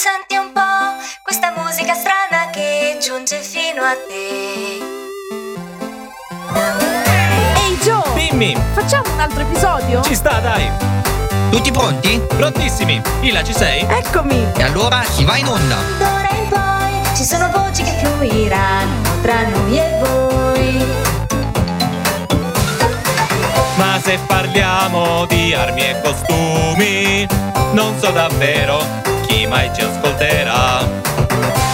Senti un po' questa musica strana che giunge fino a te. Ehi Joe! Dimmi! Facciamo un altro episodio? Ci sta, dai! Tutti pronti? Prontissimi! Ila, ci sei? Eccomi! E allora si va in onda! D'ora in poi ci sono voci che fluiranno tra noi e voi. Ma se parliamo di armi e costumi, non so davvero chi mai ci ascolterà.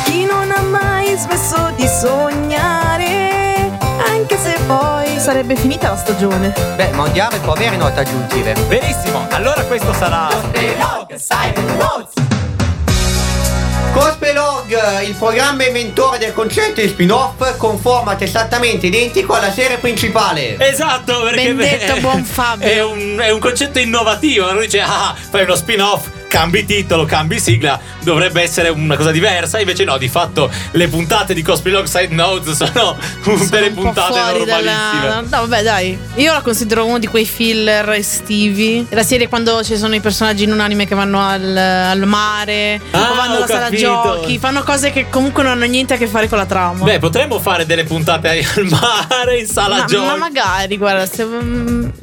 Chi non ha mai smesso di sognare, anche se poi sarebbe finita la stagione. Beh, ma andiamo e può avere note aggiuntive. Benissimo, allora questo sarà Cosplay Log Side Notes. Cosplay Log, il programma inventore del concetto di spin-off con format esattamente identico alla serie principale. Esatto, perché detto, buon Fabio. È un concetto innovativo. Lui dice, fai uno spin-off, cambi titolo, cambi sigla, dovrebbe essere una cosa diversa. Invece no, di fatto le puntate di Cosplay Log Side Notes sono delle puntate normalissime dalla... No, vabbè, dai, io la considero uno di quei filler estivi. La serie quando ci sono i personaggi in un anime che vanno al mare, o vanno alla sala giochi, fanno cose che comunque non hanno niente a che fare con la trama. Beh, potremmo fare delle puntate al mare, in sala giochi. Ma magari, guarda, se...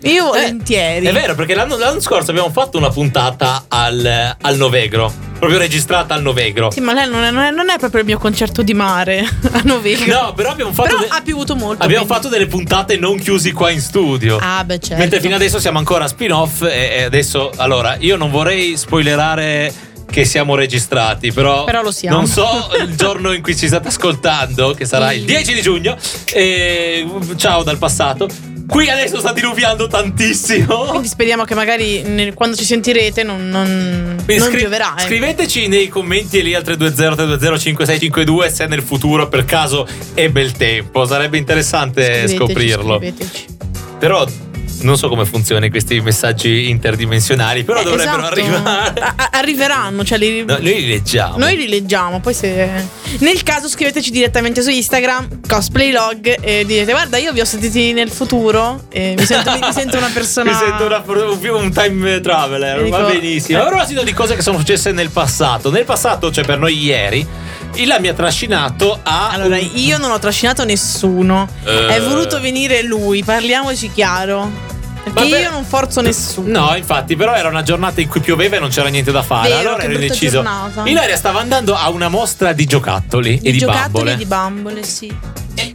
io volentieri. È vero, perché l'anno scorso abbiamo fatto una puntata al Novegro, proprio registrata al Novegro. Sì, ma lei non è proprio il mio concerto di mare a Novegro. No, però abbiamo fatto. Però ha piovuto molto. Abbiamo fatto delle puntate non chiusi qua in studio. Ah, beh, certo. Mentre fino adesso siamo ancora spin-off. E adesso, allora, io non vorrei spoilerare che siamo registrati, però lo siamo. Non so il giorno in cui ci state ascoltando, che sarà il 10 di giugno. Ciao dal passato. Qui adesso sta diluviando tantissimo. Quindi speriamo che magari quando ci sentirete non pioverà. Scriveteci nei commenti e lì al 320-320-5652 se nel futuro per caso è bel tempo. Sarebbe interessante scoprirlo. Scriveteci. Però non so come funzionano questi messaggi interdimensionali, però dovrebbero arrivare. Arriveranno, cioè no, noi li leggiamo, poi se nel caso scriveteci direttamente su Instagram Cosplay Log e direte "Guarda, io vi ho sentiti nel futuro e mi sento una persona". Mi sento un time traveler, va benissimo. Allora, a proposito di cose che sono successe nel passato, cioè per noi ieri, Ila mi ha trascinato Allora, io non ho trascinato nessuno. È voluto venire lui, parliamoci chiaro. Perché vabbè, io non forzo nessuno. No, infatti, però era una giornata in cui pioveva e non c'era niente da fare. Vero, allora ero deciso. Ilaria stava andando a una mostra di giocattoli e di bambole. Di bambole, sì.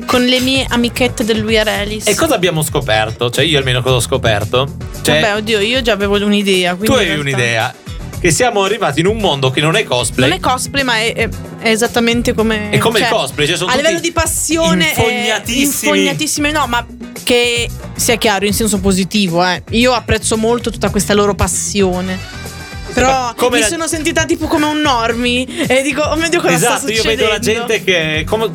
Con le mie amichette del Luiarelis. E cosa abbiamo scoperto? Cioè, io almeno cosa ho scoperto? Cioè, vabbè, oddio, io già avevo un'idea. Tu avevi un'idea. Che siamo arrivati in un mondo che non è cosplay. Non è cosplay, ma è esattamente come. È come, cioè, il cosplay, cioè sono a livello di passione. Infognatissime. No, ma che sia chiaro, in senso positivo, Io apprezzo molto tutta questa loro passione. Però come sono sentita tipo come un normie e dico, oh mio Dio, cosa sta succedendo? Io vedo la gente che mi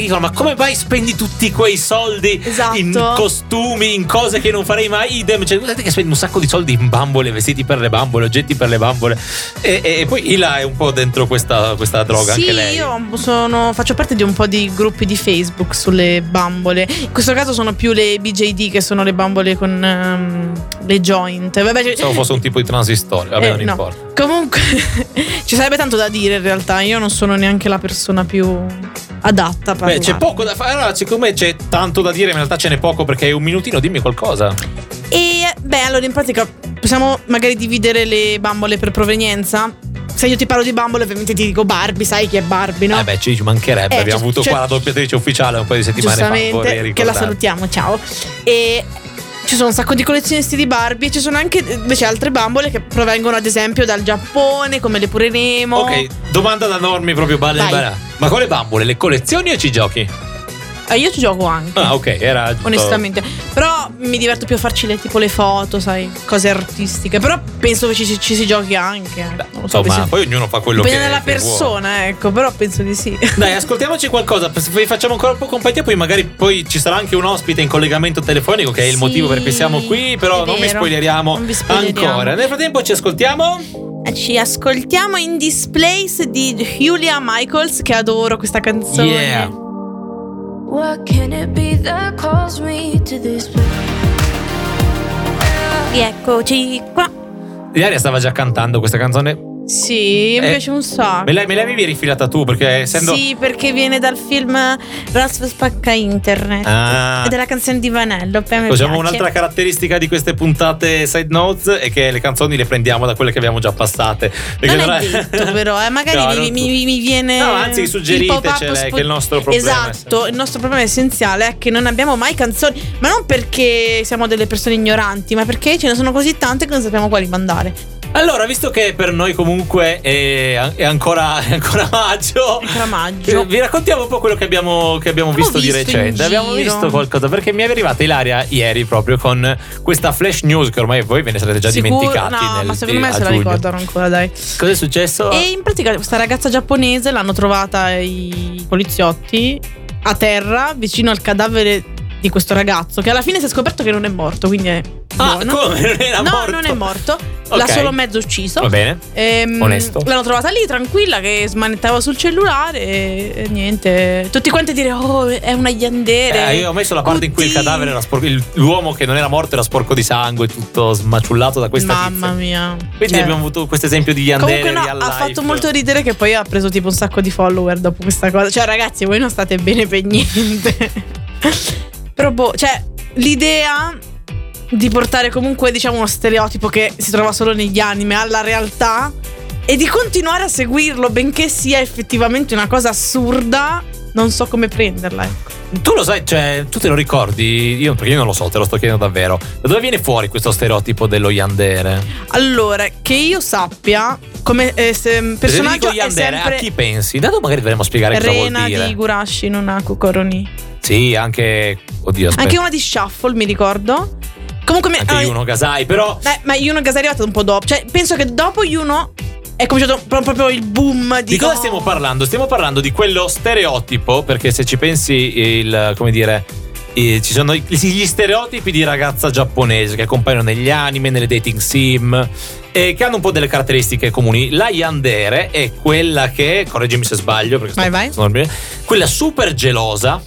dicono, ma come mai spendi tutti quei soldi in costumi, in cose che non farei mai? Idem, cioè guardate che spendi un sacco di soldi in bambole, vestiti per le bambole, oggetti per le bambole. E poi Ila è un po' dentro questa droga, sì, anche lei. Sì, io faccio parte di un po' di gruppi di Facebook sulle bambole. In questo caso sono più le BJD, che sono le bambole con le joint. Vabbè, pensavo fosse un tipo di transistore, vabbè. Non importa. Comunque ci sarebbe tanto da dire, in realtà io non sono neanche la persona più adatta a parlare. Beh, c'è poco da fare, allora, siccome c'è tanto da dire in realtà ce n'è poco perché è un minutino, dimmi qualcosa. E beh, allora in pratica possiamo magari dividere le bambole per provenienza. Se io ti parlo di bambole ovviamente ti dico Barbie, sai chi è Barbie, no? Beh, ci mancherebbe, abbiamo avuto qua la doppiatrice ufficiale un paio di settimane fa, vorrei ricordare. Che la salutiamo, ciao. E ci sono un sacco di collezionisti di Barbie e ci sono anche invece altre bambole che provengono ad esempio dal Giappone, come le Purine. Ok, domanda da normie proprio balla. Ma con le bambole le collezioni o ci giochi? Io ci gioco anche. Ah, ok, era giusto. Onestamente. Però mi diverto più a farci le foto, sai, cose artistiche. Però penso che ci si giochi anche. Beh, non lo so, ma poi ognuno fa quello che vuole. Dipende dalla persona, ecco, però penso di sì. Dai, ascoltiamoci qualcosa, vi facciamo ancora un po' compagnia, poi magari ci sarà anche un ospite in collegamento telefonico, che è il motivo per cui siamo qui, però non vi spoileriamo ancora. Nel frattempo ci ascoltiamo In This Place di Julia Michaels, che adoro questa canzone. Yeah. What can it be that calls me to this place? Eccoci qua. Ilaria stava già cantando questa canzone Sì, mi piace un sacco. Me l'avevi rifilata tu perché essendo... Sì, perché viene dal film Rasf Spacca Internet e della canzone di Vanello. Facciamo un'altra caratteristica di queste puntate Side Notes è che le canzoni le prendiamo da quelle che abbiamo già passate. Non è detto però, magari no, mi viene... No, anzi suggeritecele che il nostro problema esatto, il nostro problema essenziale è che non abbiamo mai canzoni. Ma non perché siamo delle persone ignoranti, ma perché ce ne sono così tante che non sappiamo quali mandare. Allora, visto che per noi comunque è ancora maggio, vi raccontiamo un po' quello che abbiamo visto di recente. Abbiamo visto qualcosa, perché mi è arrivata Ilaria ieri proprio con questa flash news che ormai voi ve ne sarete già dimenticati. No, ma secondo me se la ricordano ancora, dai. Cosa è successo? E in pratica questa ragazza giapponese l'hanno trovata i poliziotti a terra vicino al cadavere di questo ragazzo, che alla fine si è scoperto che non è morto, quindi è buono. Come? Non era morto? No, non è morto. L'ha solo mezzo ucciso. Va bene. Onesto. L'hanno trovata lì tranquilla che smanettava sul cellulare e niente. Tutti quanti dire è una yandere. Io ho messo la parte in cui il cadavere era sporco, l'uomo che non era morto era sporco di sangue, tutto smaciullato da questa mamma mia. Quindi abbiamo avuto questo esempio di yandere. Comunque no, ha fatto molto ridere che poi ha preso tipo un sacco di follower dopo questa cosa. Cioè ragazzi, voi non state bene per niente. Cioè l'idea di portare comunque diciamo uno stereotipo che si trova solo negli anime alla realtà e di continuare a seguirlo benché sia effettivamente una cosa assurda, non so come prenderla, ecco. Tu lo sai, cioè tu te lo ricordi? Io perché io non lo so, te lo sto chiedendo davvero. Da dove viene fuori questo stereotipo dello yandere? Allora, che io sappia come personaggio se yandere, è sempre... a chi pensi? Dato magari dovremmo spiegare Rena cosa vuol dire. Rena di Igurashi no Naku Koroni. Sì, anche anche una di Shuffle mi ricordo. Comunque anche Yuno Gasai, però. Ma Yuno Gasai è arrivato un po' dopo. Cioè, penso che dopo Yuno è cominciato proprio il boom di cosa stiamo parlando? Stiamo parlando di quello stereotipo, perché se ci pensi ci sono gli stereotipi di ragazza giapponese che compaiono negli anime, nelle dating sim e che hanno un po' delle caratteristiche comuni. La yandere è quella che, correggimi se sbaglio, perché vai. Quella super gelosa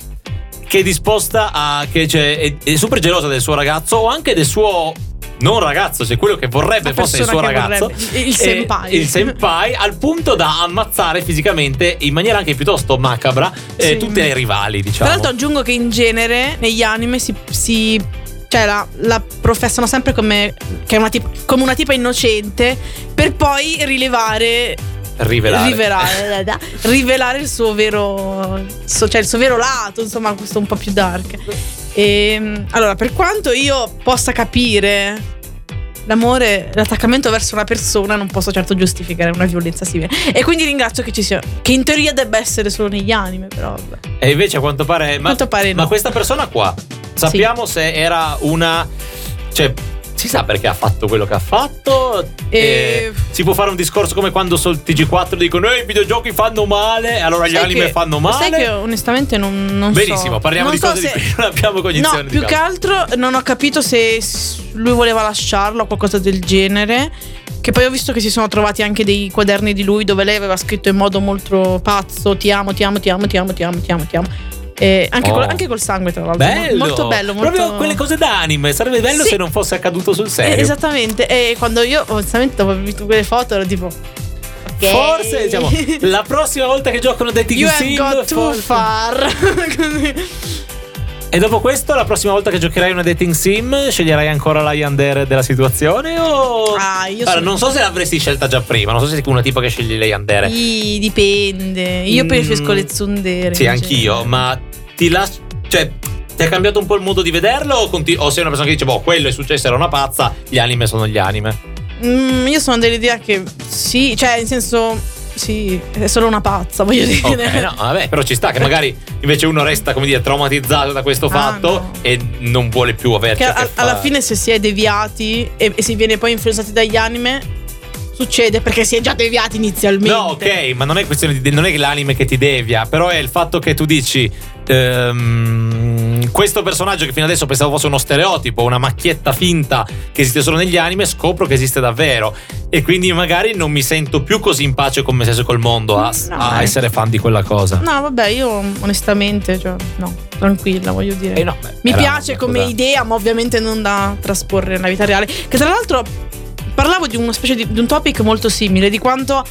che è disposta a è super gelosa del suo ragazzo o anche del suo non ragazzo, cioè quello che vorrebbe fosse il suo ragazzo, il senpai al punto da ammazzare fisicamente in maniera anche piuttosto macabra tutti i rivali, diciamo. Tra l'altro aggiungo che in genere negli anime cioè la professano sempre come una tipa innocente per poi rivelare il suo vero lato, insomma, questo un po' più dark. E allora, per quanto io possa capire l'amore, l'attaccamento verso una persona, non posso certo giustificare una violenza simile. E quindi ringrazio che ci sia, che in teoria debba essere solo negli anime, però. E invece a quanto pare ma questa persona qua sappiamo se era una si sa perché ha fatto quello che ha fatto e si può fare un discorso come quando sul TG4 dicono i videogiochi fanno male, allora gli anime fanno male. Sai che onestamente non benissimo, so. Benissimo, parliamo non di so cose se... di cui non abbiamo cognizione. No, più che altro non ho capito se lui voleva lasciarlo o qualcosa del genere, che poi ho visto che si sono trovati anche dei quaderni di lui dove lei aveva scritto in modo molto pazzo ti amo. Anche col sangue, tra l'altro. Bello. Molto bello, molto... proprio quelle cose da anime. Sarebbe bello se non fosse accaduto sul serio. Esattamente. E quando io onestamente ho visto quelle foto ero tipo okay. Forse diciamo la prossima volta che giocano dating sim far e dopo questo la prossima volta che giocherai una dating sim sceglierai ancora la yandere della situazione o non so se l'avresti scelta già prima, non so se sei una tipo che sceglie le yandere. Dipende. Io preferisco le tsundere. Sì, anch'io, genere. Ma ti ha cambiato un po' il modo di vederlo o sei una persona che dice quello è successo, era una pazza, gli anime sono gli anime. Io sono dell'idea che sì, cioè in senso sì, è solo una pazza, voglio dire. Okay, no, vabbè, però ci sta che magari invece uno resta, come dire, traumatizzato da questo fatto e non vuole più averci. Alla fine se si è deviati e si viene poi influenzati dagli anime succede perché si è già deviati inizialmente. No, ok, ma non è questione di non è l'anime che ti devia, però è il fatto che tu dici questo personaggio che fino adesso pensavo fosse uno stereotipo, una macchietta finta che esiste solo negli anime, scopro che esiste davvero e quindi magari non mi sento più così in pace con me stesso e col mondo a essere fan di quella cosa. No, vabbè, io onestamente tranquilla, voglio dire. Mi piace come idea, ma ovviamente non da trasporre nella vita reale, che tra l'altro parlavo di una specie di un topic molto simile, di quanto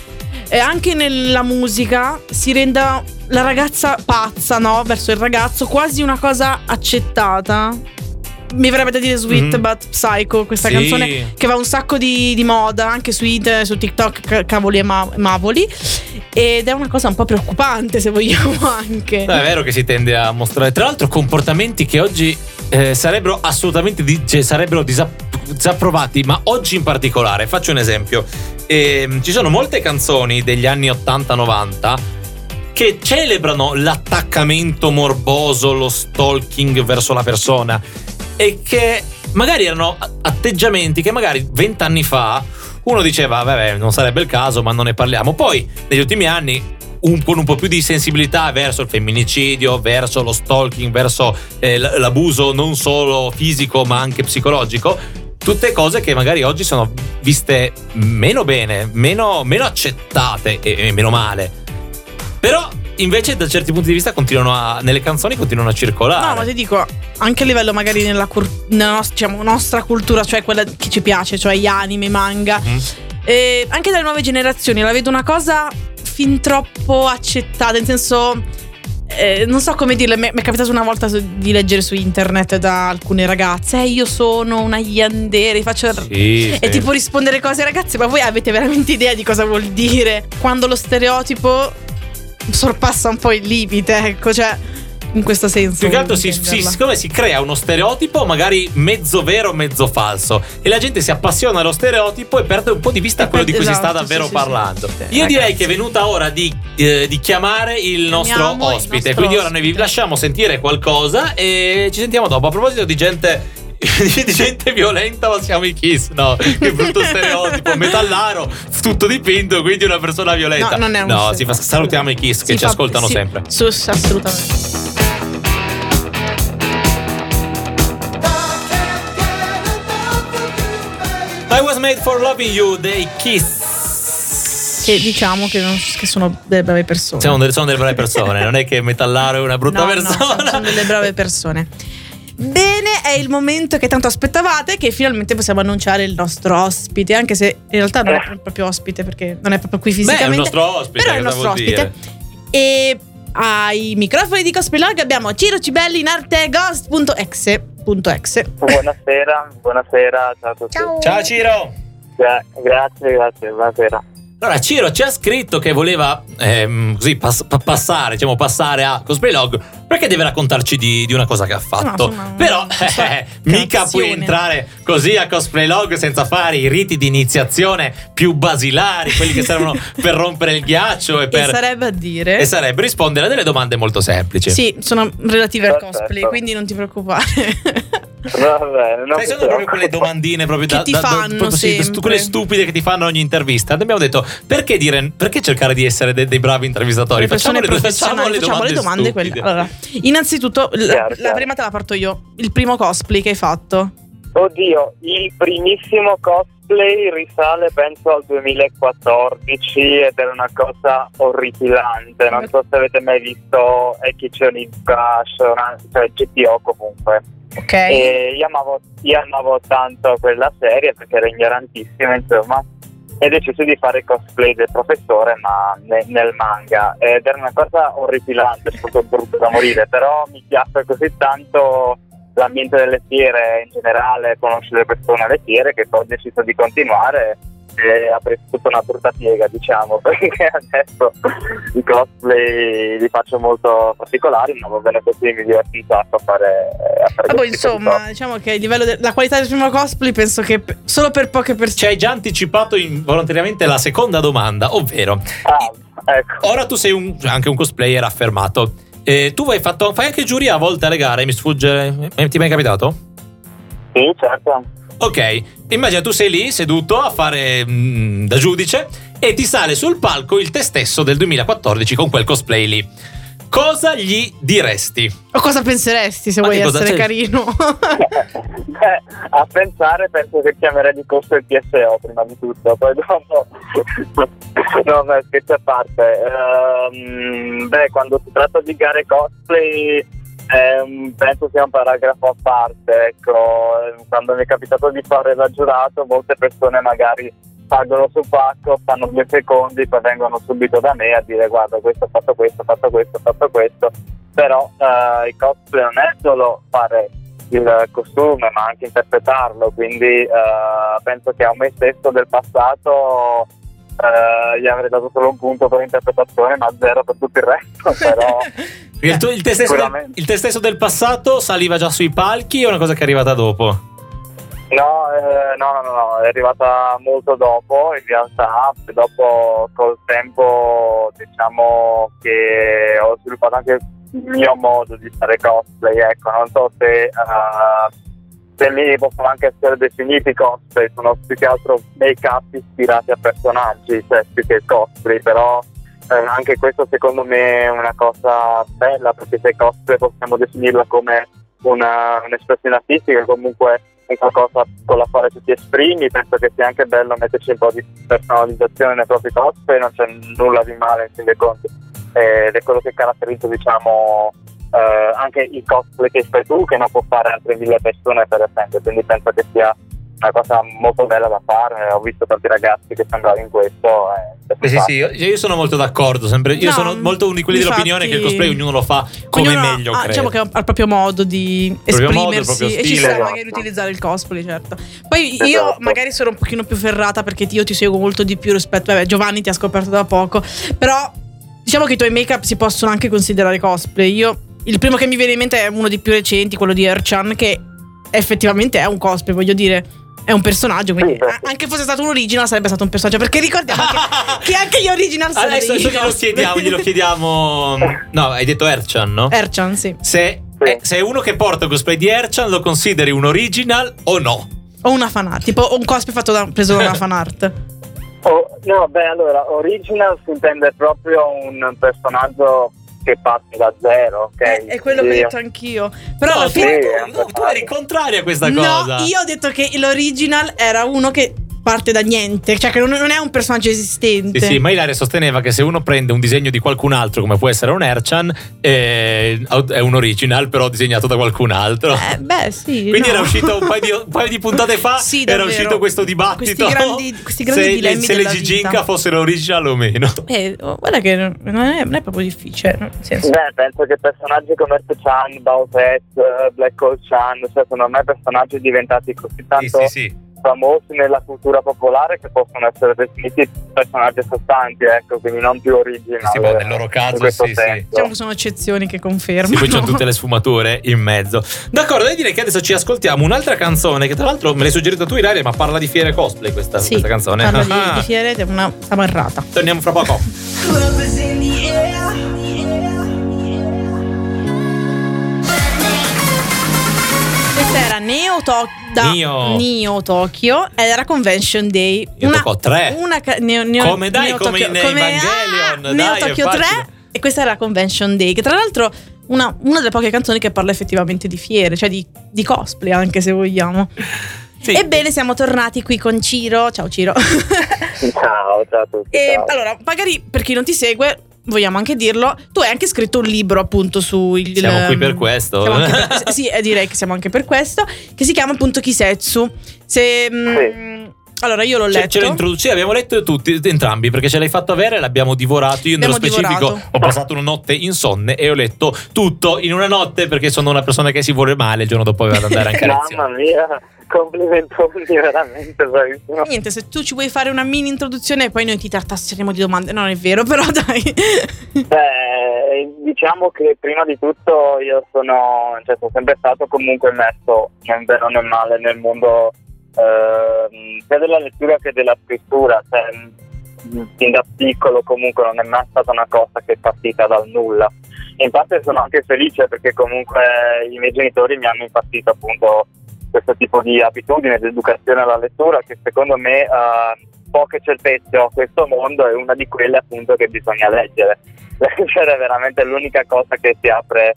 anche nella musica si renda la ragazza pazza, no? Verso il ragazzo, quasi una cosa accettata. Mi verrebbe da dire Sweet But Psycho, questa canzone che va un sacco di moda anche su TikTok, cavoli e mavoli, ed è una cosa un po' preoccupante, se vogliamo, anche. No, è vero che si tende a mostrare, tra l'altro, comportamenti che oggi sarebbero assolutamente sarebbero disapprovati, ma oggi in particolare. Faccio un esempio, ci sono molte canzoni degli anni 80-90 che celebrano l'attaccamento morboso, lo stalking verso la persona, e che magari erano atteggiamenti che magari 20 anni fa uno diceva vabbè, non sarebbe il caso, ma non ne parliamo. Poi negli ultimi anni con un po' più di sensibilità verso il femminicidio, verso lo stalking, verso l'abuso non solo fisico ma anche psicologico, tutte cose che magari oggi sono viste meno bene, meno accettate, e meno male. Però invece da certi punti di vista nelle canzoni continuano a circolare. No, ma ti dico, anche a livello magari nella diciamo, nostra cultura, cioè quella che ci piace, cioè gli anime, manga, anche dalle nuove generazioni la vedo una cosa fin troppo accettata, nel senso, non so come dirle. Mi è capitato una volta di leggere su internet da alcune ragazze, io sono una yandere, e tipo rispondere cose, ragazze, ma voi avete veramente idea di cosa vuol dire? Quando lo stereotipo sorpassa un po' il limite, ecco, cioè in questo senso. Più che altro siccome si crea uno stereotipo magari mezzo vero, mezzo falso, e la gente si appassiona allo stereotipo e perde un po' di vista quello di cui si sta davvero parlando. Sì. Io direi che è venuta ora di chiamare il nostro ospite, quindi ora noi vi lasciamo sentire qualcosa e ci sentiamo dopo. A proposito di gente violenta, ma siamo i Kiss, no? Che brutto stereotipo, metallaro, tutto dipinto, quindi una persona violenta. No, non è un salutiamo i Kiss che ci ascoltano sempre. Assolutamente. I was made for loving you, dei Kiss. Che diciamo che sono delle brave persone. Sono delle brave persone, non è che metallaro è una brutta persona. No, sono delle brave persone. Bene, è il momento che tanto aspettavate, che finalmente possiamo annunciare il nostro ospite, anche se in realtà non è proprio ospite, perché non è proprio qui fisicamente. Beh, è il nostro ospite, però è il nostro ospite. E ai microfoni di Cosplay Log abbiamo Ciro Cibelli, in arte ghost.exe. Buonasera, ciao a tutti. Ciao Ciro. Grazie, buonasera. Allora, Ciro ci ha scritto che voleva così passare a Cosplay Log perché deve raccontarci di una cosa che ha fatto. Però mica puoi entrare così a Cosplay Log senza fare i riti di iniziazione più basilari, quelli che servono per rompere il ghiaccio e sarebbe rispondere a delle domande molto semplici. Sì, sono relative al cosplay, quindi non ti preoccupare. Vabbè, non sono proprio quelle domandine proprio che ti fanno quelle stupide che ti fanno ogni intervista. Abbiamo detto perché cercare di essere dei bravi intervistatori? Facciamo le domande quelle. Allora, innanzitutto la prima te la parto io. Il primo cosplay che hai fatto? Oddio, il primissimo cosplay risale penso al 2014 ed era una cosa orripilante. Non so se avete mai visto cioè GTO comunque. Okay. E io amavo tanto quella serie perché ero ignorantissima, insomma, e ho deciso di fare cosplay del professore ma nel manga, ed era una cosa orripilante, è stato brutto da morire, però mi piace così tanto l'ambiente delle fiere in generale, conoscere le persone alle fiere, che ho deciso di continuare e ha preso tutta una brutta piega, diciamo, perché adesso i cosplay li faccio molto particolari, ma va bene così, mi diverto un sacco a fare poi, insomma, diciamo che il livello la qualità del primo cosplay penso che solo per poche persone. Ci hai già anticipato involontariamente la seconda domanda, ovvero ecco. Ora tu sei anche un cosplayer affermato, tu fai anche giuria a volte alle gare, mi sfugge, ti è mai capitato? Sì, certo. Ok, immagina tu sei lì seduto a fare da giudice e ti sale sul palco il te stesso del 2014 con quel cosplay lì. Cosa gli diresti? O cosa penseresti, se vuoi essere carino? A pensare penso che chiamerei di costo il PSO prima di tutto, poi dopo no, ma scherzi a parte. Beh, quando si tratta di gare cosplay Penso sia un paragrafo a parte, ecco. Quando mi è capitato di fare da giurato, molte persone magari pagano sul pacco, fanno 2 secondi, poi vengono subito da me a dire: guarda, questo, ho fatto questo, ho fatto questo, ho fatto questo. Però il cosplay non è solo fare il costume, ma anche interpretarlo, quindi penso che a me stesso del passato gli avrei dato solo un punto per l'interpretazione, ma 0 per tutto il resto. Però il te stesso del passato saliva già sui palchi, o è una cosa che è arrivata dopo? No, è arrivata molto dopo in realtà. Dopo, col tempo, diciamo che ho sviluppato anche il mio modo di fare cosplay, ecco. Non so se lì possono anche essere definiti cosplay, sono più che altro make-up ispirati a personaggi, cioè più che cosplay, però anche questo secondo me è una cosa bella, perché se cosplay possiamo definirla come un'espressione artistica, comunque qualcosa con la quale ti esprimi. Penso che sia anche bello metterci un po' di personalizzazione nei propri cosplay, non c'è nulla di male in fin dei conti, ed è quello che caratterizza, diciamo, anche il cosplay che fai tu, che non può fare altre 1000 persone, per esempio. Quindi penso che sia una cosa molto bella da fare. Ho visto tanti ragazzi che sembrano in questo. Io sono molto d'accordo. Sempre. Io sono molto uno di quelli dell'opinione che il cosplay ognuno lo fa come meglio. Diciamo che ha il proprio modo di esprimersi, e ci sta magari utilizzare il cosplay, certo. Poi io magari sono un pochino più ferrata, perché io ti seguo molto di più rispetto a Giovanni, ti ha scoperto da poco. Però diciamo che i tuoi make-up si possono anche considerare cosplay. Il primo che mi viene in mente è uno dei più recenti, quello di Erchan, che effettivamente è un cosplay, voglio dire. È un personaggio, quindi anche fosse stato un original sarebbe stato un personaggio, perché ricordiamo che anche gli original sono glielo chiediamo. No, hai detto Erchan, no? Erchan, sì. Se è uno che porta il cosplay di Erchan, lo consideri un original o no? O una fan art, tipo un cosplay preso da una fan art. Allora, original si intende proprio un personaggio che parte da zero, ok? È quello che ho detto anch'io. Però alla fine tu eri contrario a questa cosa. No, io ho detto che l'original era uno che parte da niente, cioè che non è un personaggio esistente. Sì, ma Ilaria sosteneva che se uno prende un disegno di qualcun altro, come può essere un Erchan, è un original però disegnato da qualcun altro. Sì. Quindi era uscito un paio di puntate fa, sì, era uscito questo dibattito, questi grandi dilemmi se le Gijinka fossero original o meno. Guarda che non è proprio difficile, nel senso. Penso che personaggi come Erchan, Bautet, Black Hole Chan, cioè sono ormai personaggi diventati così tanto famosi nella cultura popolare che possono essere definiti personaggi assostanti, ecco, quindi non più originali. Sì, nel loro caso sì. Diciamo che sono eccezioni che confermano. Sì, poi c'hanno tutte le sfumature in mezzo. D'accordo, devi dire che adesso ci ascoltiamo un'altra canzone che tra l'altro me l'hai suggerita tu, Ilaria, ma parla di fiere cosplay questa canzone. Parla di fiere, è una tamarrata. Torniamo fra poco. Era Neo Tokyo, era Convention Day. Come in Evangelion, Neo Tokyo 3, e questa era Convention Day, che tra l'altro una delle poche canzoni che parla effettivamente di fiere, cioè di cosplay, anche se vogliamo. Sì. Ebbene, siamo tornati qui con Ciro. Ciao Ciro. Ciao a tutti. Ciao. Allora, magari per chi non ti segue vogliamo anche dirlo, tu hai anche scritto un libro appunto su siamo qui per questo. Direi che siamo anche per questo, che si chiama appunto Kisetsu. Allora io l'ho letto. Ce lo introducevi, abbiamo letto tutti, entrambi, perché ce l'hai fatto avere e l'abbiamo divorato. Io nello specifico ho passato una notte insonne e ho letto tutto in una notte, perché sono una persona che si vuole male. Il giorno dopo aveva da andare anche a lezione. Mamma mia, complimentoni veramente, bravissimo. Niente, se tu ci vuoi fare una mini introduzione e poi noi ti tartasseremo di domande. Non è vero, però dai. Diciamo che prima di tutto io sono sempre stato comunque immerso nel bene o nel male nel mondo sia della lettura che della scrittura, fin da piccolo comunque non è mai stata una cosa che è partita dal nulla. In parte sono anche felice, perché comunque i miei genitori mi hanno impartito appunto questo tipo di abitudine di educazione alla lettura, che secondo me poche certezze ho questo mondo, e una di quelle appunto che bisogna leggere. Leggere è veramente l'unica cosa che ti apre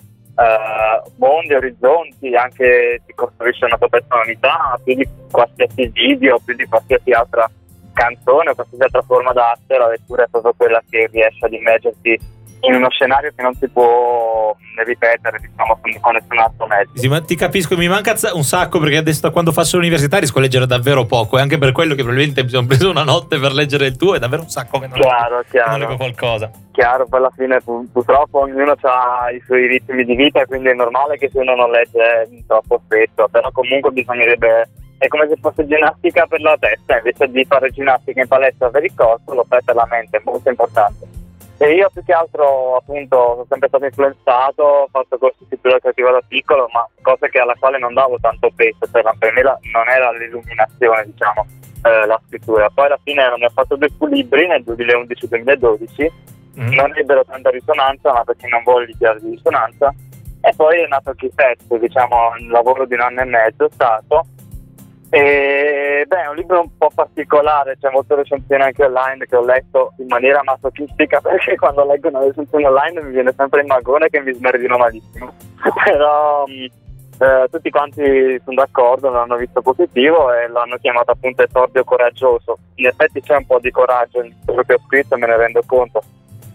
mondi, orizzonti, anche ti costruisce una tua personalità, più di qualsiasi video, più di qualsiasi altra canzone o qualsiasi altra forma d'arte. La lettura è proprio quella che riesce ad immergerti in uno scenario che non si può ripetere, diciamo, con nessun altro mezzo. Sì, ma ti capisco, mi manca un sacco, perché adesso da quando faccio l'università riesco a leggere davvero poco, e anche per quello che probabilmente mi sono preso una notte per leggere il tuo, è davvero un sacco che non, non leggo qualcosa. Chiaro, poi alla fine purtroppo ognuno ha i suoi ritmi di vita, quindi è normale che se uno non legge troppo spesso, però comunque bisognerebbe, è come se fosse ginnastica per la testa, invece di fare ginnastica in palestra per il corpo, lo fai per la mente, è molto importante. E io più che altro, appunto, sono sempre stato influenzato, ho fatto corsi di pittura creativa da piccolo, ma cose che alla quale non davo tanto peso, cioè per me non era l'illuminazione, diciamo, la scrittura. Poi alla fine ne ho fatto due libri nel 2011-2012, non ebbero tanta risonanza, ma perché non voglio dare di risonanza. E poi è nato Kisetsu, diciamo, un lavoro di un anno e mezzo è stato. E, beh, è un libro un po' particolare, c'è molte recensioni anche online che ho letto in maniera masochistica, perché quando leggo una recensione online mi viene sempre il magone che mi smervino malissimo però tutti quanti sono d'accordo, l'hanno visto positivo e l'hanno chiamato appunto esordio coraggioso. In effetti c'è un po' di coraggio in quello che ho scritto, me ne rendo conto,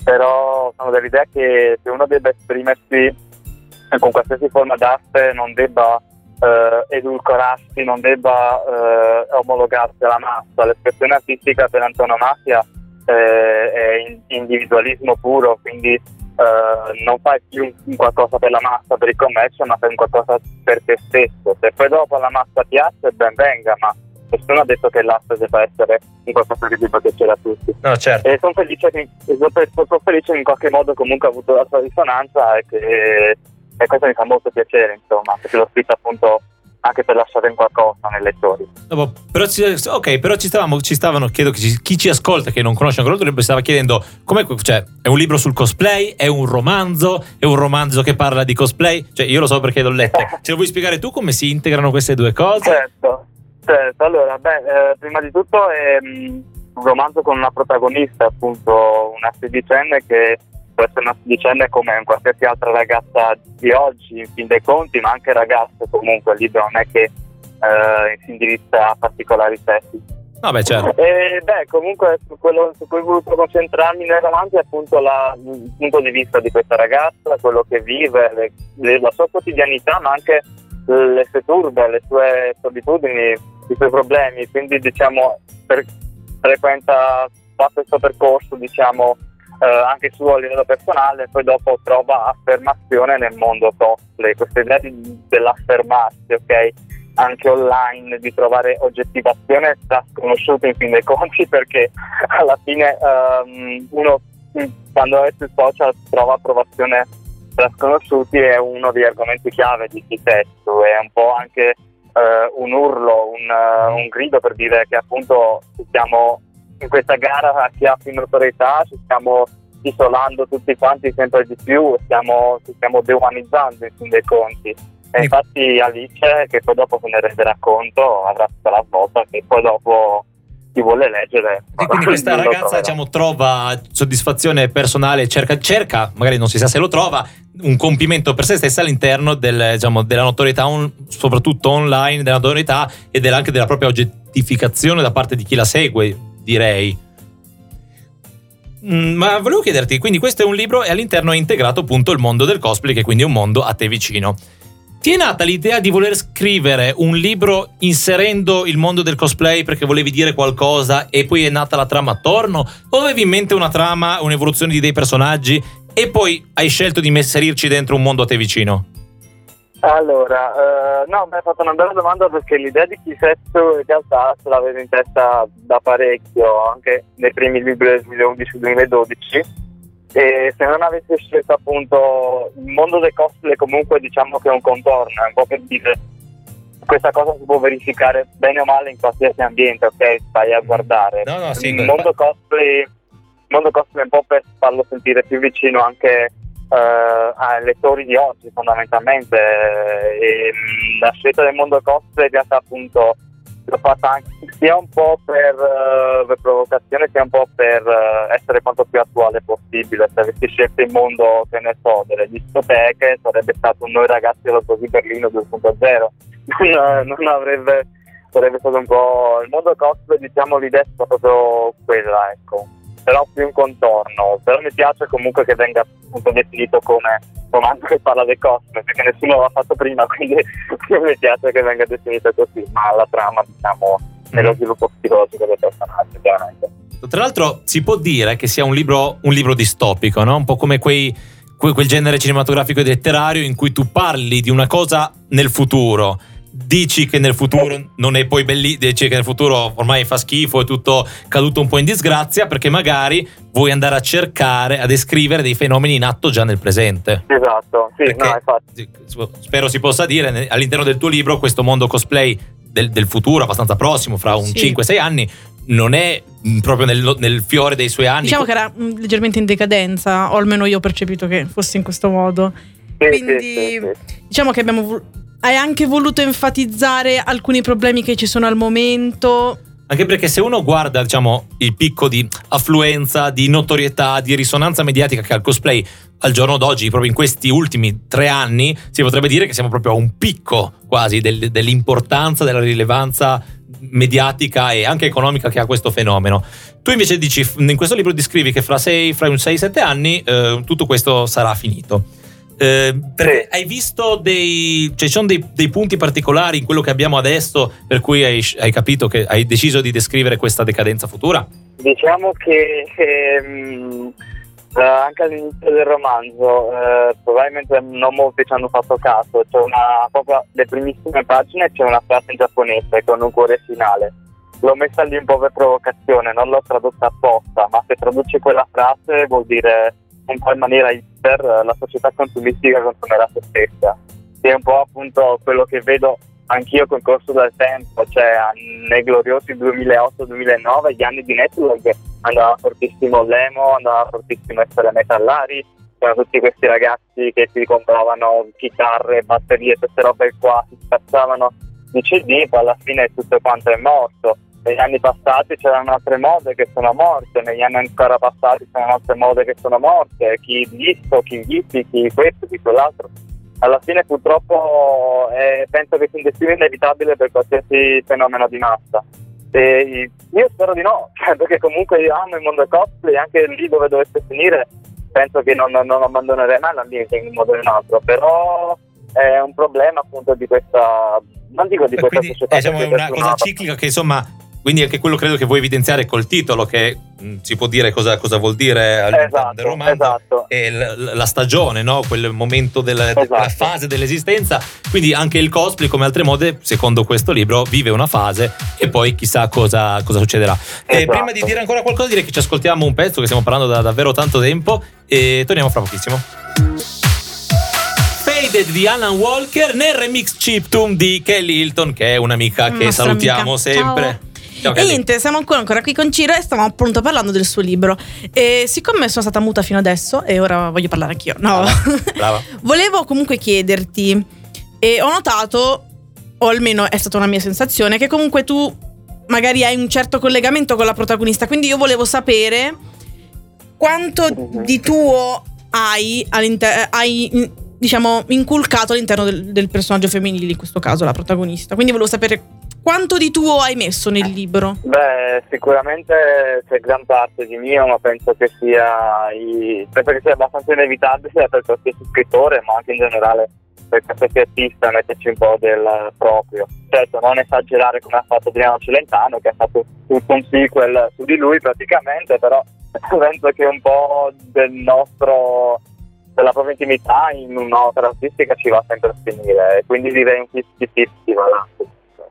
però sono dell'idea che se uno debba esprimersi con qualsiasi forma d'arte non debba edulcorarsi, non debba omologarsi alla massa. L'espressione artistica per antonomasia è individualismo puro, quindi non fai più un qualcosa per la massa, per il commercio, ma per un qualcosa per te stesso. Se poi dopo la massa piace, ben venga, ma nessuno ha detto che l'arte debba essere un qualcosa che debba piacere a tutti. No, certo. E sono felice che in qualche modo comunque ha avuto la sua risonanza, e che e questo mi fa molto piacere, insomma, perché l'ho scritto appunto anche per lasciare in qualcosa nei lettori. No, però ok, però ci stavano chiedo chi ci ascolta che non conosce ancora l'altro, stava chiedendo com'è, cioè è un libro sul cosplay, è un romanzo che parla di cosplay, cioè io lo so perché l'ho letto. Ce lo vuoi spiegare tu come si integrano queste due cose? Certo. Allora, prima di tutto è un romanzo con una protagonista, appunto una sedicenne che può essere una sedicenne come un qualsiasi altra ragazza di oggi, in fin dei conti, ma anche ragazze comunque, il libro non è che si indirizza a particolari sessi. Ah, beh, certo. E beh, comunque quello su cui ho voluto concentrarmi nel romanzo è appunto il punto di vista di questa ragazza, quello che vive, la sua quotidianità, ma anche le sue turbe, le sue solitudini, i suoi problemi. Quindi diciamo frequenta questo percorso, diciamo, anche suo a livello personale, e poi dopo trova affermazione nel mondo cosplay, questa idea dell'affermarsi, ok, anche online, di trovare oggettivazione da sconosciuto in fin dei conti, perché alla fine uno quando è sui social trova approvazione da sconosciuti, è uno degli argomenti chiave di Kisetsu, è un po' anche un urlo, un grido per dire che appunto siamo in questa gara a chi ha più notorietà, ci stiamo isolando tutti quanti sempre di più, ci stiamo deumanizzando in fin dei conti. E infatti Alice, che poi dopo se ne renderà conto, avrà tutta la svolta che poi dopo chi vuole leggere. E quindi questa ragazza, diciamo, trova soddisfazione personale, cerca, magari non si sa se lo trova, un compimento per se stessa all'interno del, diciamo, della notorietà, soprattutto online, della notorietà e anche della propria oggettificazione da parte di chi la segue, direi. Ma volevo chiederti, quindi questo è un libro e all'interno è integrato appunto il mondo del cosplay, che quindi è un mondo a te vicino. Ti è nata l'idea di voler scrivere un libro inserendo il mondo del cosplay perché volevi dire qualcosa e poi è nata la trama attorno? O avevi in mente una trama, un'evoluzione di dei personaggi e poi hai scelto di inserirci dentro un mondo a te vicino? Allora, no, mi hai fatto una bella domanda, perché l'idea di Kisetsu in realtà ce l'avevo in testa da parecchio, anche nei primi libri del 2011-2012, e se non avessi scelto appunto il mondo dei cosplay, comunque diciamo che è un contorno, è un po' per dire questa cosa si può verificare bene o male in qualsiasi ambiente, ok? Stai a guardare. No, sì, il mondo cosplay è un po' per farlo sentire più vicino anche ai lettori di oggi, fondamentalmente. E la scelta del mondo cosplay in realtà appunto l'ho fatta anche sia un po' per provocazione, sia un po' per essere quanto più attuale possibile. Se avessi scelto il mondo, che ne so, delle discoteche, sarebbe stato Noi ragazzi dello Così Berlino 2.0 non avrebbe, sarebbe stato un po' il mondo cosplay, diciamo l'idea è stata proprio quella, ecco. però più un contorno, però mi piace comunque che venga appunto definito come romanzo che parla dei cosplay, perché nessuno l'ha fatto prima, quindi mi piace che venga definito così, ma la trama, diciamo, nello sviluppo psicologico del personaggio, chiaramente. Tra l'altro si può dire che sia un libro distopico, no? Un po' come quel genere cinematografico e letterario in cui tu parli di una cosa nel futuro, dici che nel futuro non è poi bellissimo, dici che nel futuro ormai fa schifo, è tutto caduto un po' in disgrazia, perché magari vuoi andare a cercare a descrivere dei fenomeni in atto già nel presente. Esatto, sì, perché, no, infatti. Spero si possa dire all'interno del tuo libro questo mondo cosplay del futuro abbastanza prossimo, fra un 5-6 anni, non è proprio nel fiore dei suoi anni. Diciamo che era leggermente in decadenza, o almeno io ho percepito che fosse in questo modo. Quindi diciamo che hai anche voluto enfatizzare alcuni problemi che ci sono al momento. Anche perché se uno guarda, diciamo, il picco di affluenza, di notorietà, di risonanza mediatica che ha il cosplay al giorno d'oggi, proprio in questi ultimi 3 anni, si potrebbe dire che siamo proprio a un picco quasi dell'importanza, della rilevanza mediatica e anche economica che ha questo fenomeno. Tu invece dici, in questo libro descrivi che fra un 6-7 anni tutto questo sarà finito. Perché hai visto ci sono dei punti particolari in quello che abbiamo adesso per cui hai capito che hai deciso di descrivere questa decadenza futura? Diciamo che anche all'inizio del romanzo probabilmente non molti ci hanno fatto caso, c'è proprio le primissime pagine, c'è una frase in giapponese con un cuore finale. L'ho messa lì un po' per provocazione, non l'ho tradotta apposta, ma se traduci quella frase vuol dire un po' in maniera iper la società consumistica consumerà se stessa, che è un po' appunto quello che vedo anch'io col corso del tempo, cioè nei gloriosi 2008-2009, gli anni di Netflix, andava fortissimo l'emo, andava fortissimo essere metallari, c'erano tutti questi ragazzi che si compravano chitarre, batterie, queste robe qua, si spazzavano di CD, poi alla fine tutto quanto è morto. Negli anni passati c'erano altre mode che sono morte, negli anni ancora passati c'erano altre mode che sono morte, chi disco, chi hippie, chi questo, chi quell'altro. Alla fine purtroppo penso che sia un destino inevitabile per qualsiasi fenomeno di massa. E io spero di no, perché comunque io amo il mondo cosplay, anche lì dove dovesse finire penso che non abbandonerei mai l'ambiente in un modo o in un altro, però è un problema appunto di questa, non dico di questa società. Diciamo una cosa ciclica che insomma. Quindi anche quello credo che vuoi evidenziare col titolo, che si può dire cosa vuol dire all'interno del romanzo, esatto. E la stagione, no? Quel momento della fase dell'esistenza. Quindi anche il cosplay, come altre mode, secondo questo libro, vive una fase e poi chissà cosa succederà. Esatto. E prima di dire ancora qualcosa, direi che ci ascoltiamo un pezzo, che stiamo parlando da davvero tanto tempo, e torniamo fra pochissimo. Di Alan Walker nel remix chiptune di Kelly Hilton, che è un'amica che salutiamo sempre. Ciao. Ciao, e niente, siamo ancora qui con Ciro e stavamo appunto parlando del suo libro. E siccome sono stata muta fino adesso e ora voglio parlare anch'io, no? Brava. Volevo comunque chiederti, e ho notato, o almeno è stata una mia sensazione, che comunque tu magari hai un certo collegamento con la protagonista, quindi io volevo sapere quanto di tuo hai diciamo inculcato all'interno del personaggio femminile, in questo caso la protagonista, quindi volevo sapere quanto di tuo hai messo nel libro. Beh, sicuramente c'è gran parte di mio, ma penso che sia abbastanza inevitabile per qualsiasi scrittore, ma anche in generale per qualsiasi artista, metterci un po' del proprio. Certo, non esagerare come ha fatto Adriano Celentano, che ha fatto tutto un sequel su di lui praticamente, però penso che un po' della propria intimità in un'opera artistica ci va sempre a finire, quindi direi un 50-50, voilà.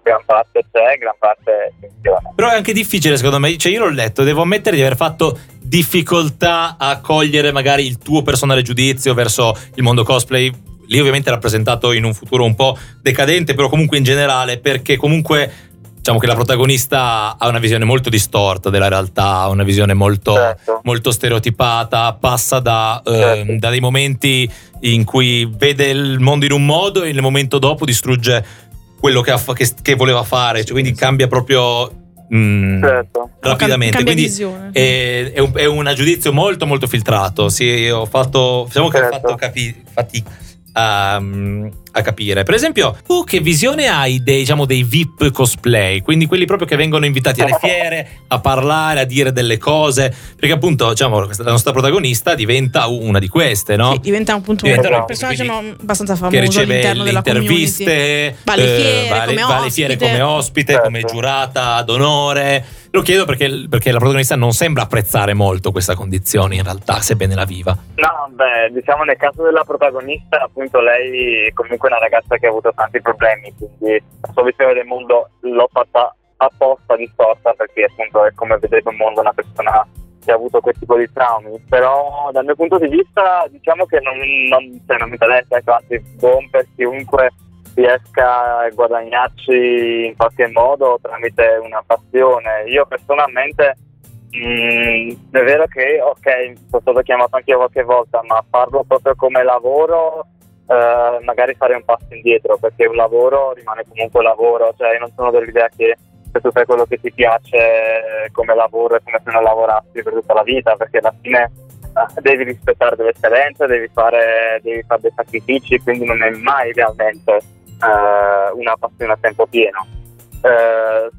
Gran parte c'è, gran parte funziona. Però è anche difficile secondo me, cioè io l'ho letto, devo ammettere di aver fatto difficoltà a cogliere magari il tuo personale giudizio verso il mondo cosplay, lì ovviamente rappresentato in un futuro un po' decadente, però comunque in generale, perché comunque diciamo che la protagonista ha una visione molto distorta della realtà, una visione molto, certo, molto stereotipata, passa certo, da dei momenti in cui vede il mondo in un modo e nel momento dopo distrugge quello che voleva fare, cioè, quindi cambia proprio certo, rapidamente. Cambia quindi visione. È un giudizio molto molto filtrato. Sì, ho fatto fatica a capire. Per esempio, tu che visione hai dei, diciamo, dei VIP cosplay, quindi quelli proprio che vengono invitati alle fiere a parlare, a dire delle cose, perché appunto, diciamo, la nostra protagonista diventa una di queste, no? Sì, diventa appunto un personaggio abbastanza famoso che riceve le interviste, va alle fiere come ospite, certo, come giurata d'onore. Lo chiedo perché la protagonista non sembra apprezzare molto questa condizione, in realtà, sebbene la viva. No, beh, diciamo nel caso della protagonista, appunto, lei è comunque una ragazza che ha avuto tanti problemi, quindi la sua visione del mondo l'ho fatta apposta distorta, perché appunto è come vedrebbe il mondo una persona che ha avuto quel tipo di traumi. Però dal mio punto di vista, diciamo che non mi interessa, ecco, anzi, buon per chiunque riesca a guadagnarci in qualche modo tramite una passione. Io personalmente è vero che, ok, sono stato chiamato anche io qualche volta, ma farlo proprio come lavoro, magari fare un passo indietro, perché un lavoro rimane comunque lavoro. Cioè, io non sono dell'idea che se tu fai quello che ti piace come lavoro è come se non lavorassi per tutta la vita, perché alla fine devi rispettare delle scadenze, devi fare dei sacrifici, quindi non è mai realmente una passione a tempo pieno.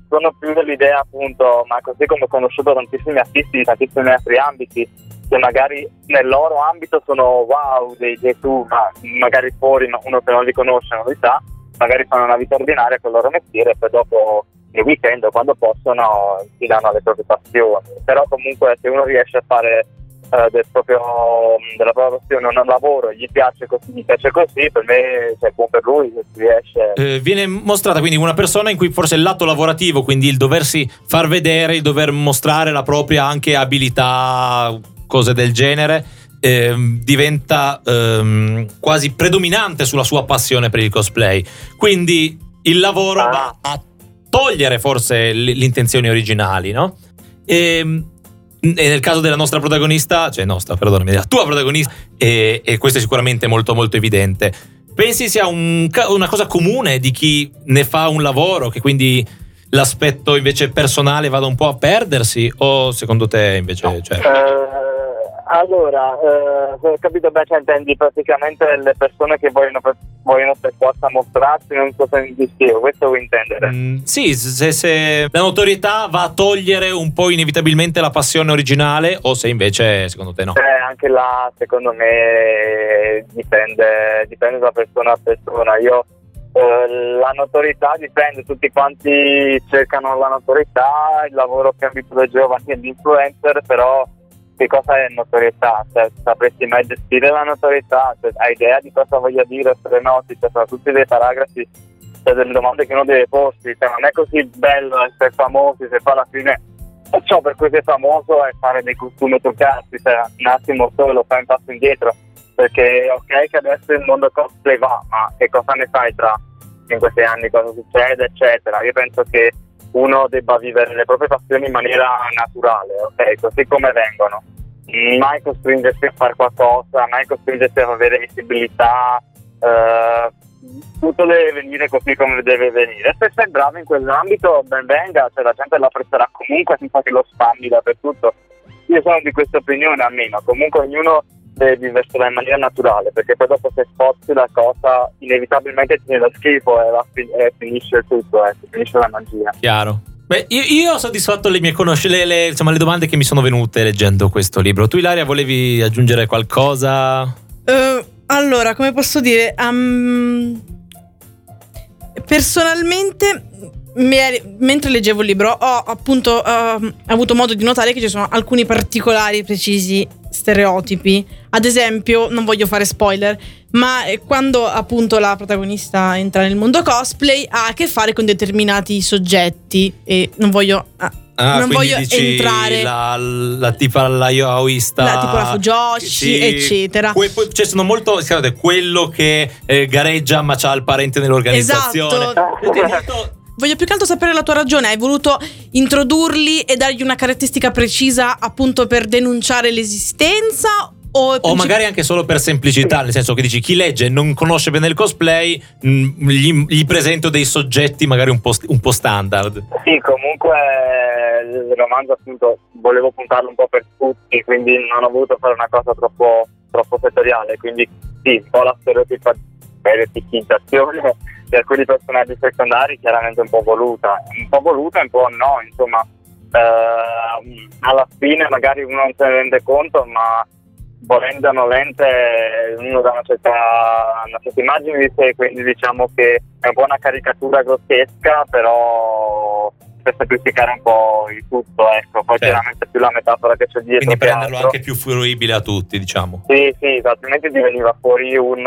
Sono più dell'idea, appunto, ma così come ho conosciuto tantissimi artisti di tantissimi altri ambiti che magari nel loro ambito sono wow, dei Gesù, ma magari fuori uno che non li conosce non li sa, magari fanno una vita ordinaria con il loro mestiere e poi dopo il weekend, quando possono, si danno alle proprie passioni. Però comunque se uno riesce a fare della propria passione un lavoro, gli piace così, per me, cioè, buon per lui se si riesce. Viene mostrata quindi una persona in cui forse il lato lavorativo, quindi il doversi far vedere, il dover mostrare la propria anche abilità, cose del genere, diventa quasi predominante sulla sua passione per il cosplay. Quindi il lavoro va a togliere forse le intenzioni originali, no? E nel caso della nostra protagonista, della tua protagonista, e questo è sicuramente molto molto evidente, pensi sia una cosa comune di chi ne fa un lavoro, che quindi l'aspetto invece personale vada un po' a perdersi, o secondo te invece no? Se ho capito bene, intendi praticamente le persone che vogliono per forza mostrarsi, non so se mi distingo, questo vuoi intendere? Sì, se la notorietà va a togliere un po' inevitabilmente la passione originale, o se invece secondo te no? Anche là, secondo me, dipende da persona a persona. Io la notorietà dipende, tutti quanti cercano la notorietà, il lavoro che abito da giovani è l'influencer, però che cosa è notorietà? Cioè, sapresti mai gestire la notorietà? Cioè, hai idea di cosa voglio dire? Tre noti, cioè, sono tutti dei paragrafi, cioè, delle domande che uno deve porsi. Cioè, non è così bello essere famosi, se poi alla fine ciò per cui sei famoso è fare dei costumi truccati. Cioè, un attimo solo, fai un passo indietro, perché ok che adesso il mondo cosplay va, ma che cosa ne fai tra 5-6 anni, cosa succede, eccetera. Io penso che uno debba vivere le proprie passioni in maniera naturale, ok, così come vengono, mai costringersi a fare qualcosa, mai costringersi ad avere visibilità, tutto deve venire così come deve venire. Se sei bravo in quell'ambito, ben venga, cioè la gente lo apprezzerà comunque senza che lo spammi dappertutto. Io sono di questa opinione, almeno. Comunque ognuno deve viversela in maniera naturale, perché poi dopo, se sforzi la cosa, inevitabilmente ti viene da schifo e finisce tutto, finisce la magia. Chiaro. Beh, io ho soddisfatto le mie conoscenze, le domande che mi sono venute leggendo questo libro. Tu, Ilaria, volevi aggiungere qualcosa? Allora, come posso dire, personalmente, mentre leggevo il libro ho appunto avuto modo di notare che ci sono alcuni particolari precisi stereotipi. Ad esempio, non voglio fare spoiler, ma quando appunto la protagonista entra nel mondo cosplay ha a che fare con determinati soggetti, e non voglio entrare la tipa, la yaoista, la tipo la Fujoshi, sì, eccetera. Cioè, sono molto, scusate, quello che gareggia ma c'ha il parente nell'organizzazione. Esatto. Voglio più che altro sapere la tua ragione. Hai voluto introdurli e dargli una caratteristica precisa, appunto, per denunciare l'esistenza? O magari anche solo per semplicità, nel senso che dici, chi legge e non conosce bene il cosplay, gli presento dei soggetti magari un po' standard. Sì, comunque il romanzo, appunto, volevo puntarlo un po' per tutti, quindi non ho voluto fare una cosa troppo troppo settoriale, quindi sì, un po' la stereotipizzazione di alcuni personaggi secondari chiaramente un po' voluta, un po' no, insomma, alla fine magari uno non se ne rende conto, ma volendo o nolente uno dà una certa immagine di sé, quindi diciamo che è un po' una caricatura grottesca, però per semplificare un po' il tutto, ecco. Poi certo, chiaramente più la metafora che c'è dietro, quindi prenderlo anche più fruibile a tutti, diciamo. Sì, altrimenti diveniva fuori un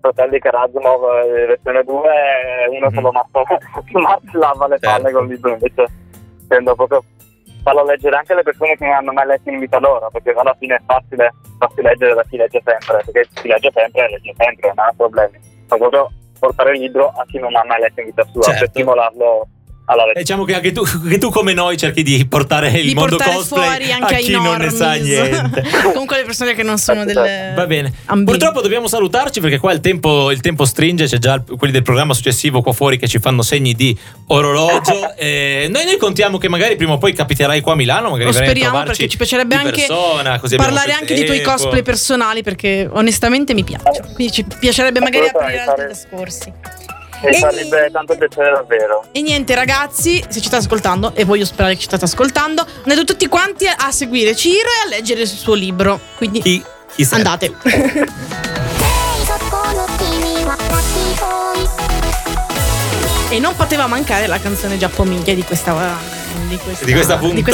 Fratelli Karazumov versione 2, uno solo Max lava le palle col libro, invece tendo proprio farlo leggere anche le persone che non hanno mai letto in vita loro, perché alla fine è facile farsi leggere da chi legge sempre, perché chi legge sempre, non ha problemi. Ma proprio portare il libro a chi non ha mai letto in vita sua, certo, per stimolarlo. Allora, diciamo che anche tu come noi cerchi di portare il mondo cosplay anche a chi non ne sa niente. Comunque le persone che non sono delle... Va bene, purtroppo dobbiamo salutarci perché qua il tempo stringe. C'è già quelli del programma successivo qua fuori che ci fanno segni di orologio. Noi contiamo che magari prima o poi capiterai qua a Milano, magari lo speriamo, perché ci piacerebbe anche persona, parlare anche dei tuoi cosplay personali, perché onestamente mi piacciono, quindi ci piacerebbe magari aprire altri discorsi. E sarebbe tanto piacere davvero. E niente ragazzi, se ci state ascoltando, e voglio sperare che ci state ascoltando, andate tutti quanti a seguire Ciro e a leggere il suo libro. Quindi Kisetsu, andate. E non poteva mancare la canzone giapponese di questa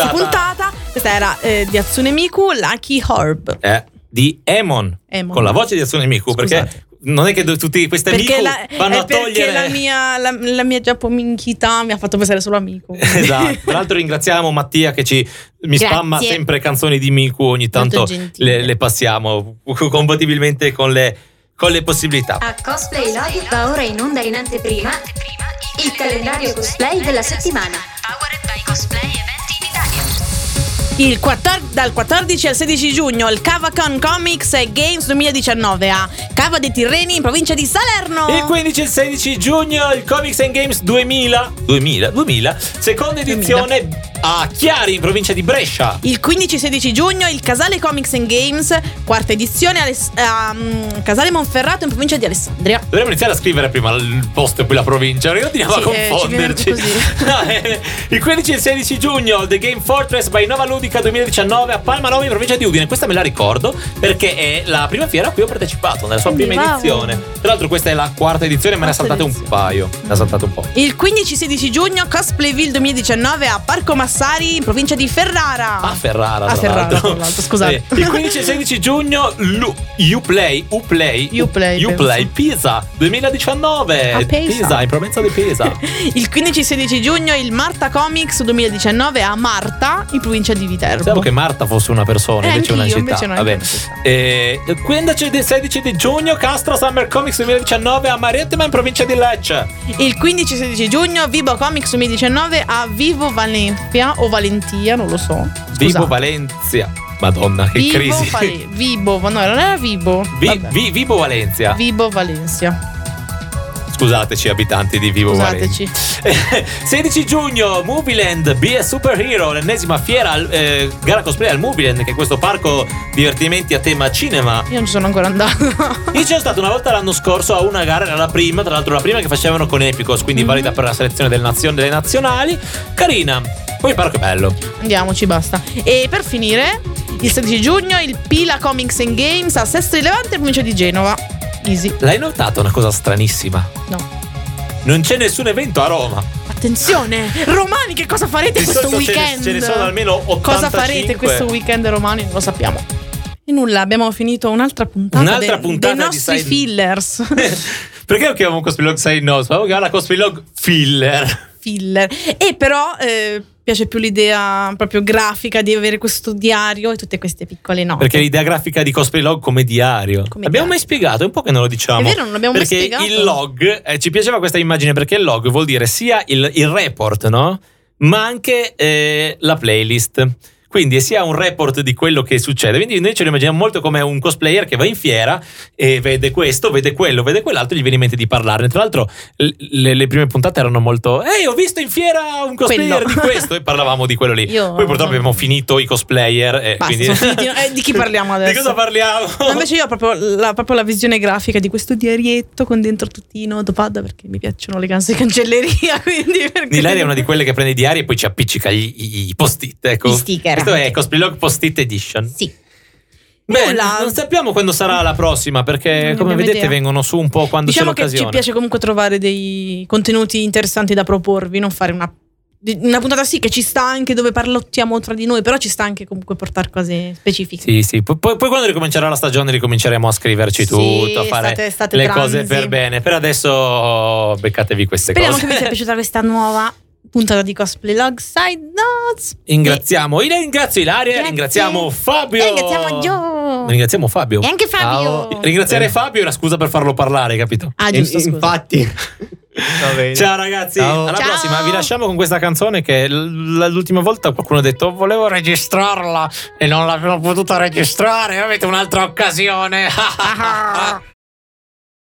puntata. Questa era di Hatsune Miku, Lucky Herb, di Emon, con la voce di Hatsune Miku. Scusate, perché non è che tutti questi amici vanno a togliere. Perché la mia giappominchità mi ha fatto pensare solo a Miku. Esatto. Tra l'altro ringraziamo Mattia che mi spamma sempre canzoni di Miku. Ogni tanto le passiamo compatibilmente con le possibilità. A Cosplay Log va ora in onda in anteprima il calendario cosplay della settimana. Powered by Cosplay Eventi in Italia. Dal 14 al 16 giugno il Cavacon Comics e Games 2019 a Cava dei Tirreni in provincia di Salerno. Il 15 e il 16 giugno il Comics and Games 2000 seconda edizione a Chiari in provincia di Brescia. Il 15 e 16 giugno il Casale Comics and Games quarta edizione a Casale Monferrato in provincia di Alessandria. Dovremmo iniziare a scrivere prima il posto e poi la provincia, perché continuiamo a confonderci. Il 15 e il 16 giugno The Game Fortress by Nova Ludi 2019 a Palma Nova in provincia di Udine. Questa me la ricordo perché è la prima fiera a cui ho partecipato nella sua prima edizione. Tra l'altro questa è la quarta edizione, ma ne ha saltate un paio. Ne ha saltate un po'. Il 15-16 giugno Cosplayville 2019 a Parco Massari in provincia di Ferrara. A Ferrara, scusate. Il 15-16 giugno Uplay Pisa 2019 a Pisa in provincia di Pisa. Il 15-16 giugno il Marta Comics 2019 a Marta in provincia di Viterbo. Pensavo che Marta fosse una persona, invece una città. Vabbè. 15 e 16 di giugno Castro Summer Comics 2019 a Mariettima in provincia di Lecce. Il 15 e 16 giugno Vibo Comics 2019 a Vibo Valencia o Valentia, non lo so. Scusate. Vibo Valencia. Madonna, che Vibo crisi. Vibo, no, non era Vibo. Vibo Valencia. Vibo Valencia. Scusateci abitanti di Vibo Valentia. 16 giugno Movieland Be a Superhero, l'ennesima fiera gara cosplay al Movieland, che è questo parco divertimenti a tema cinema. Io non ci sono ancora andato. Io ci sono stato una volta l'anno scorso a una gara, era la prima che facevano con Epicos, quindi valida per la selezione delle nazionali. Carina. Poi il parco è bello. Andiamoci, basta. E per finire, il 16 giugno il Pila Comics and Games a Sesto di Levante in provincia di Genova. Easy. L'hai notata una cosa stranissima? No. Non c'è nessun evento a Roma. Attenzione, romani, che cosa farete questo weekend? Ce ne sono almeno 85. Cosa farete questo weekend, romani? Non lo sappiamo. E nulla, abbiamo finito un'altra puntata dei nostri fillers. Perché lo chiamiamo Cosplay Log Side Notes? Volevo chiamarla Cosplay Log Filler. E però piace più l'idea proprio grafica di avere questo diario e tutte queste piccole note. Perché l'idea grafica di Cosplay Log come diario. Abbiamo mai spiegato? È un po' che non lo diciamo. È vero, non l'abbiamo mai spiegato. Perché il log, ci piaceva questa immagine perché il log vuol dire sia il report, no? Ma anche la playlist. quindi si ha un report di quello che succede. Quindi noi ce lo immaginiamo molto come un cosplayer che va in fiera e vede questo, vede quello, vede quell'altro, gli viene in mente di parlarne. Tra l'altro le prime puntate erano molto ho visto in fiera un cosplayer quello. Di questo, e parlavamo di quello lì. Poi purtroppo abbiamo finito i cosplayer basta, quindi... di chi parliamo adesso? Di cosa parliamo? No, invece io ho proprio la visione grafica di questo diarietto con dentro tutti i notepad, perché mi piacciono le canse di cancelleria, quindi Ilaria è una di quelle che prende i diari e poi ci appiccica i post-it, ecco. I sticker. Questo è Cosplay Log Post-it Edition. Sì. Beh, non sappiamo quando sarà la prossima, perché come vedete vengono su un po' quando c'è l'occasione. Diciamo che ci piace comunque trovare dei contenuti interessanti da proporvi, non fare una puntata sì che ci sta anche dove parlottiamo tra di noi, però ci sta anche comunque portare cose specifiche. Sì. Poi quando ricomincerà la stagione ricominceremo a scriverci tutto, a fare state le cose per bene. Per adesso beccatevi queste cose. Speriamo che vi sia piaciuta questa nuova puntata di Cosplay Log Side Notes. Ringrazio Ilaria, grazie. Ringraziamo Fabio. Ringraziamo Gio. Ringraziamo Fabio. E anche Fabio. Ciao. Ringraziare Fabio è una scusa per farlo parlare, capito? Ah, giusto. Infatti. Ciao ragazzi, alla prossima. Vi lasciamo con questa canzone che l'ultima volta qualcuno ha detto volevo registrarla e non l'ho potuta registrare. Avete un'altra occasione.